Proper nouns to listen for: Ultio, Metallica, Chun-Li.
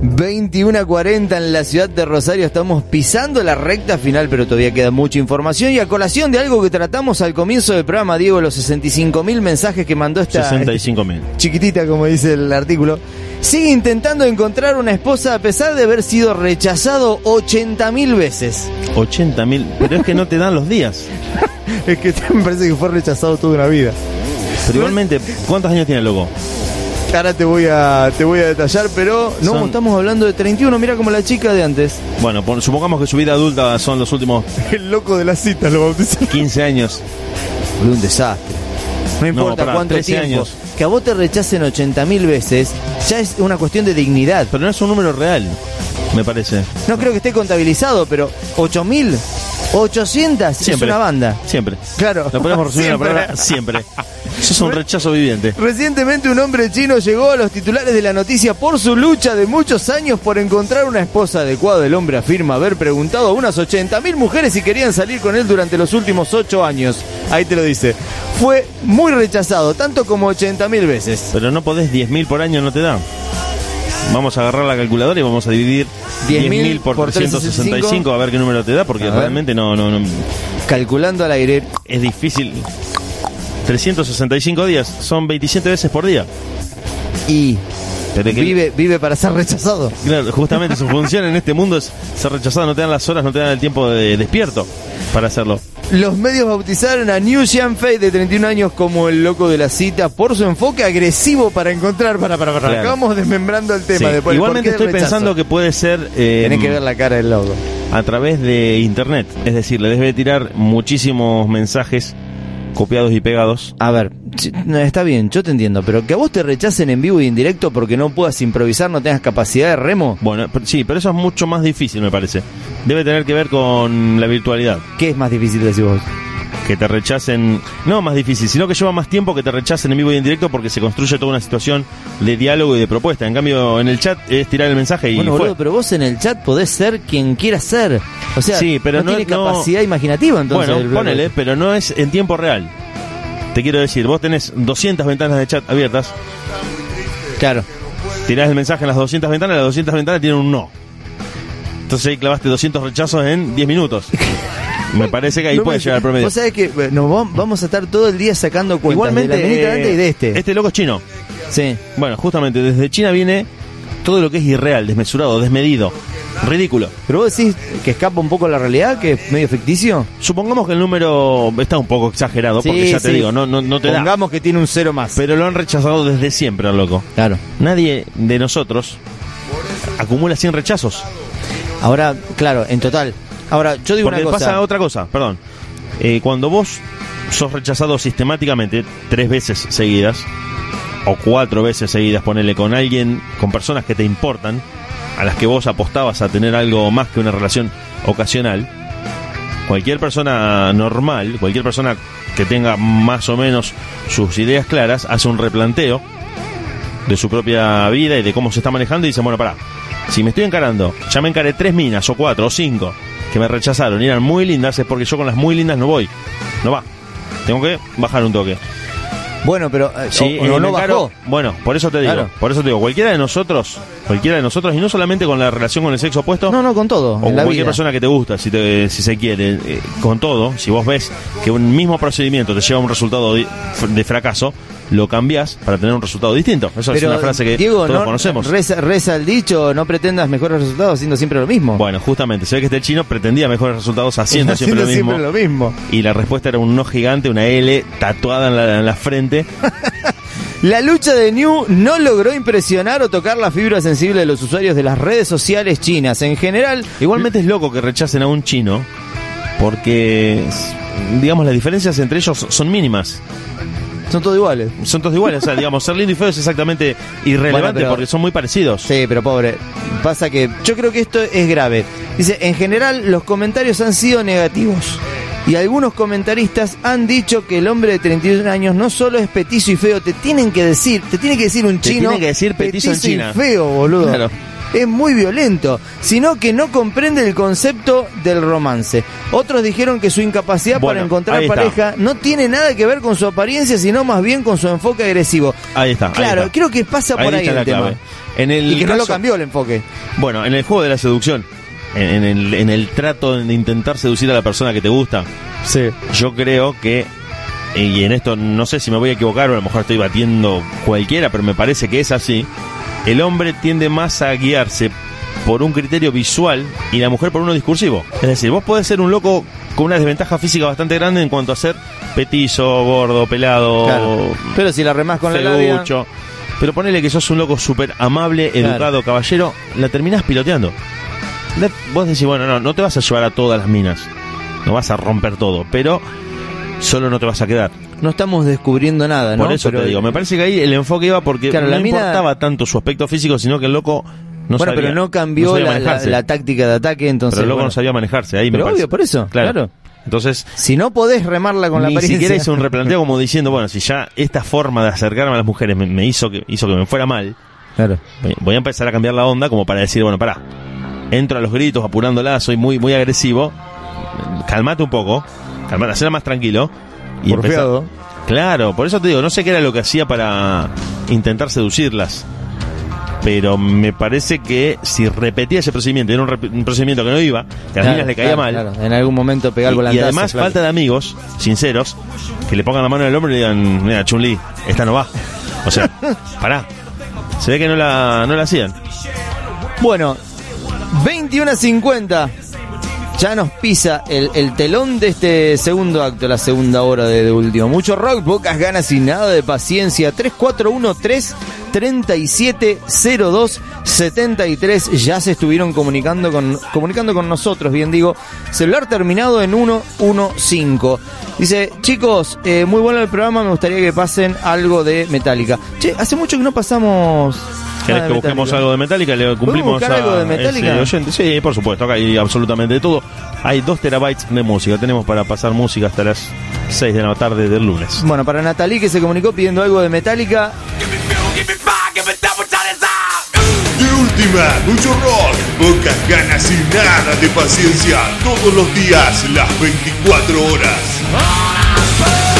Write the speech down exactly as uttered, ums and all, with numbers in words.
veintiuno cuarenta en la ciudad de Rosario. Estamos pisando la recta final, pero todavía queda mucha información. Y a colación de algo que tratamos al comienzo del programa, Diego, los sesenta y cinco mil mensajes que mandó esta... sesenta y cinco mil. Chiquitita, como dice el artículo. Sigue intentando encontrar una esposa a pesar de haber sido rechazado ochenta mil veces. ochenta mil, pero es que no te dan los días. Es que me parece que fue rechazado toda una vida. Pero igualmente, ¿cuántos años tiene el loco? Ahora te voy a te voy a detallar, pero no, son... estamos hablando de treinta y uno, mira, como la chica de antes. Bueno, por, supongamos que su vida adulta son los últimos... El loco de la cita lo bautizó. quince años. Fue un desastre. No importa no, cuánto tiempo. Años. Que a vos te rechacen ochenta mil veces, ya es una cuestión de dignidad. Pero no es un número real, me parece. No, no. Creo que esté contabilizado, pero ocho mil... ochocientos siempre. Es una banda. Siempre. Claro. Lo podemos resumir en la palabra siempre. Eso es un rechazo viviente. Recientemente un hombre chino llegó a los titulares de la noticia por su lucha de muchos años por encontrar una esposa adecuada. El hombre afirma haber preguntado a unas ochenta mil mujeres si querían salir con él durante los últimos ocho años. Ahí te lo dice. Fue muy rechazado, tanto como ochenta mil veces. Pero no podés, diez mil por año no te da. Vamos a agarrar la calculadora y vamos a dividir diez mil por, por trescientos sesenta y cinco, a ver qué número te da, porque realmente no, no, no... Calculando al aire. Es difícil. trescientos sesenta y cinco días, son veintisiete veces por día. Y pero que... vive, vive para ser rechazado. Claro, justamente su función en este mundo es ser rechazado, no te dan las horas, no te dan el tiempo de despierto para hacerlo. Los medios bautizaron a New Jean Fei, de treinta y uno años, como el loco de la cita por su enfoque agresivo para encontrar... Para, para, para. Claro. Acabamos desmembrando el tema. Sí. Después, igualmente estoy pensando que puede ser... Eh, Tenés que ver la cara del loco. A través de internet. Es decir, le debe tirar muchísimos mensajes copiados y pegados. A ver, está bien, yo te entiendo, pero que a vos te rechacen en vivo y en directo porque no puedas improvisar, no tengas capacidad de remo. Bueno, sí, pero eso es mucho más difícil, me parece. Debe tener que ver con la virtualidad. ¿Qué es más difícil, decís vos? Que te rechacen... No, más difícil, sino que lleva más tiempo que te rechacen en vivo y en directo porque se construye toda una situación de diálogo y de propuesta. En cambio, en el chat es tirar el mensaje y bueno, boludo, pero vos en el chat podés ser quien quieras ser. O sea, sí, pero no, no tiene no... capacidad imaginativa, entonces. Bueno, ponele, pero no es en tiempo real. Te quiero decir, vos tenés doscientas ventanas de chat abiertas. Claro. Tirás el mensaje en las doscientas ventanas, las doscientas ventanas tienen un no. Entonces ahí clavaste doscientos rechazos en diez minutos. Me parece que ahí no puede llegar al promedio. Vos sabés que bueno, vamos a estar todo el día sacando cuentas. Igualmente, de la minita antes y de este. Este loco es chino. Sí. Bueno, justamente desde China viene todo lo que es irreal, desmesurado, desmedido, ridículo. Pero vos decís que escapa un poco a la realidad, que es medio ficticio. Supongamos que el número está un poco exagerado, sí, porque ya sí. te digo, no, no, no te Pongamos da. que tiene un cero más. Pero lo han rechazado desde siempre, loco. Claro. Nadie de nosotros acumula cien rechazos. Ahora, claro, en total. Ahora, yo digo porque una cosa. pasa otra cosa, perdón. Eh, cuando vos sos rechazado sistemáticamente, tres veces seguidas, o cuatro veces seguidas, ponele, con alguien, con personas que te importan, a las que vos apostabas a tener algo más que una relación ocasional, cualquier persona normal, cualquier persona que tenga más o menos sus ideas claras, hace un replanteo de su propia vida y de cómo se está manejando y dice, bueno, pará, si me estoy encarando, ya me encaré tres minas, o cuatro, o cinco, que me rechazaron y eran muy lindas, es porque yo con las muy lindas no voy. No va. Tengo que bajar un toque. Bueno, pero eh, sí, o, o no encaro, bajó. Bueno, por eso te digo, claro. por eso te digo, cualquiera de nosotros, cualquiera de nosotros, y no solamente con la relación con el sexo opuesto. No, no, con todo. O con cualquier vida. persona que te gusta, si, te, si se quiere, eh, con todo, si vos ves que un mismo procedimiento te lleva a un resultado de, de fracaso, lo cambiás para tener un resultado distinto. Eso pero, es una frase que Diego, todos no, conocemos. Reza, reza el dicho, no pretendas mejores resultados haciendo siempre lo mismo. Bueno, justamente, se ve que este chino pretendía mejores resultados haciendo, haciendo siempre, lo mismo, siempre lo mismo. Y la respuesta era un no gigante, una L tatuada en la, en la frente. La lucha de New no logró impresionar o tocar la fibra sensible de los usuarios de las redes sociales chinas. En general, igualmente es loco que rechacen a un chino porque, digamos, las diferencias entre ellos son mínimas. Son todos iguales. Son todos iguales, o sea, digamos, ser lindo y feo es exactamente irrelevante, bueno, pero, porque son muy parecidos. Sí, pero pobre, pasa que yo creo que esto es grave. Dice, en general los comentarios han sido negativos. Y algunos comentaristas han dicho que el hombre de treinta y uno años no solo es petizo y feo, te tienen que decir, te tiene que decir un chino, te tiene que decir petizo, petizo en China. Y feo, boludo. Claro. es muy violento, sino que no comprende el concepto del romance. Otros dijeron que su incapacidad bueno, para encontrar pareja está. no tiene nada que ver con su apariencia, sino más bien con su enfoque agresivo. Ahí está. Claro, ahí está. Creo que pasa por ahí, ahí el tema. En el y que caso, no lo cambió el enfoque. Bueno, en el juego de la seducción, en, en, el, en el trato de intentar seducir a la persona que te gusta, sí. yo creo que, y en esto no sé si me voy a equivocar o a lo mejor estoy batiendo cualquiera, pero me parece que es así, el hombre tiende más a guiarse por un criterio visual y la mujer por uno discursivo. Es decir, vos podés ser un loco con una desventaja física bastante grande en cuanto a ser petizo, gordo, pelado, claro. pero si la remás con felucho, la labia... Pero ponele que sos un loco súper amable, claro. educado, caballero, la terminás piloteando. La, vos decís, bueno, no, no te vas a llevar a todas las minas, no vas a romper todo, pero solo no te vas a quedar. No estamos descubriendo nada, ¿no? Por eso pero, te digo, me parece que ahí el enfoque iba porque claro, no la mina... importaba tanto su aspecto físico, sino que el loco no bueno, sabía. Bueno, pero no cambió no la, la, la táctica de ataque, entonces... Pero el loco bueno. no sabía manejarse, ahí pero me parece. Pero obvio, por eso, claro. claro. Entonces, si no podés remarla con la apariencia... Ni siquiera hice un replanteo como diciendo, bueno, si ya esta forma de acercarme a las mujeres me, me hizo, que, hizo que me fuera mal, claro. voy a empezar a cambiar la onda como para decir, bueno, pará, entro a los gritos apurándola, soy muy, muy agresivo, calmate un poco, calmate, hacela más tranquilo. Y porfiado. Claro, por eso te digo, no sé qué era lo que hacía para intentar seducirlas, pero me parece que si repetía ese procedimiento, era un, rep- un procedimiento que no iba, que a las claro, minas le caía claro, mal. Claro. En algún momento pegar volantazo. Y, y además claro. falta de amigos sinceros que le pongan la mano en el hombro y le digan, mira, Chun-Li, esta no va. O sea, pará. Se ve que no la, no la hacían. Bueno, veintiuno cincuenta. Ya nos pisa el, el telón de este segundo acto, la segunda hora de, de Ultio. Mucho rock, pocas ganas y nada de paciencia. tres cuatro uno tres, tres siete cero dos, siete tres. Ya se estuvieron comunicando con, comunicando con nosotros, bien digo. Celular terminado en uno uno cinco. Dice, chicos, eh, muy bueno el programa, me gustaría que pasen algo de Metallica. Che, hace mucho que no pasamos... ¿Querés que busquemos algo de Metallica? ¿Le cumplimos a algo de Metallica? Oyente? Sí, por supuesto, acá hay absolutamente de todo. Hay dos terabytes de música. Tenemos para pasar música hasta las seis de la tarde del lunes. Bueno, para Natalie, que se comunicó pidiendo algo de Metallica. De última, mucho rock, pocas ganas y nada de paciencia. Todos los días, las veinticuatro horas.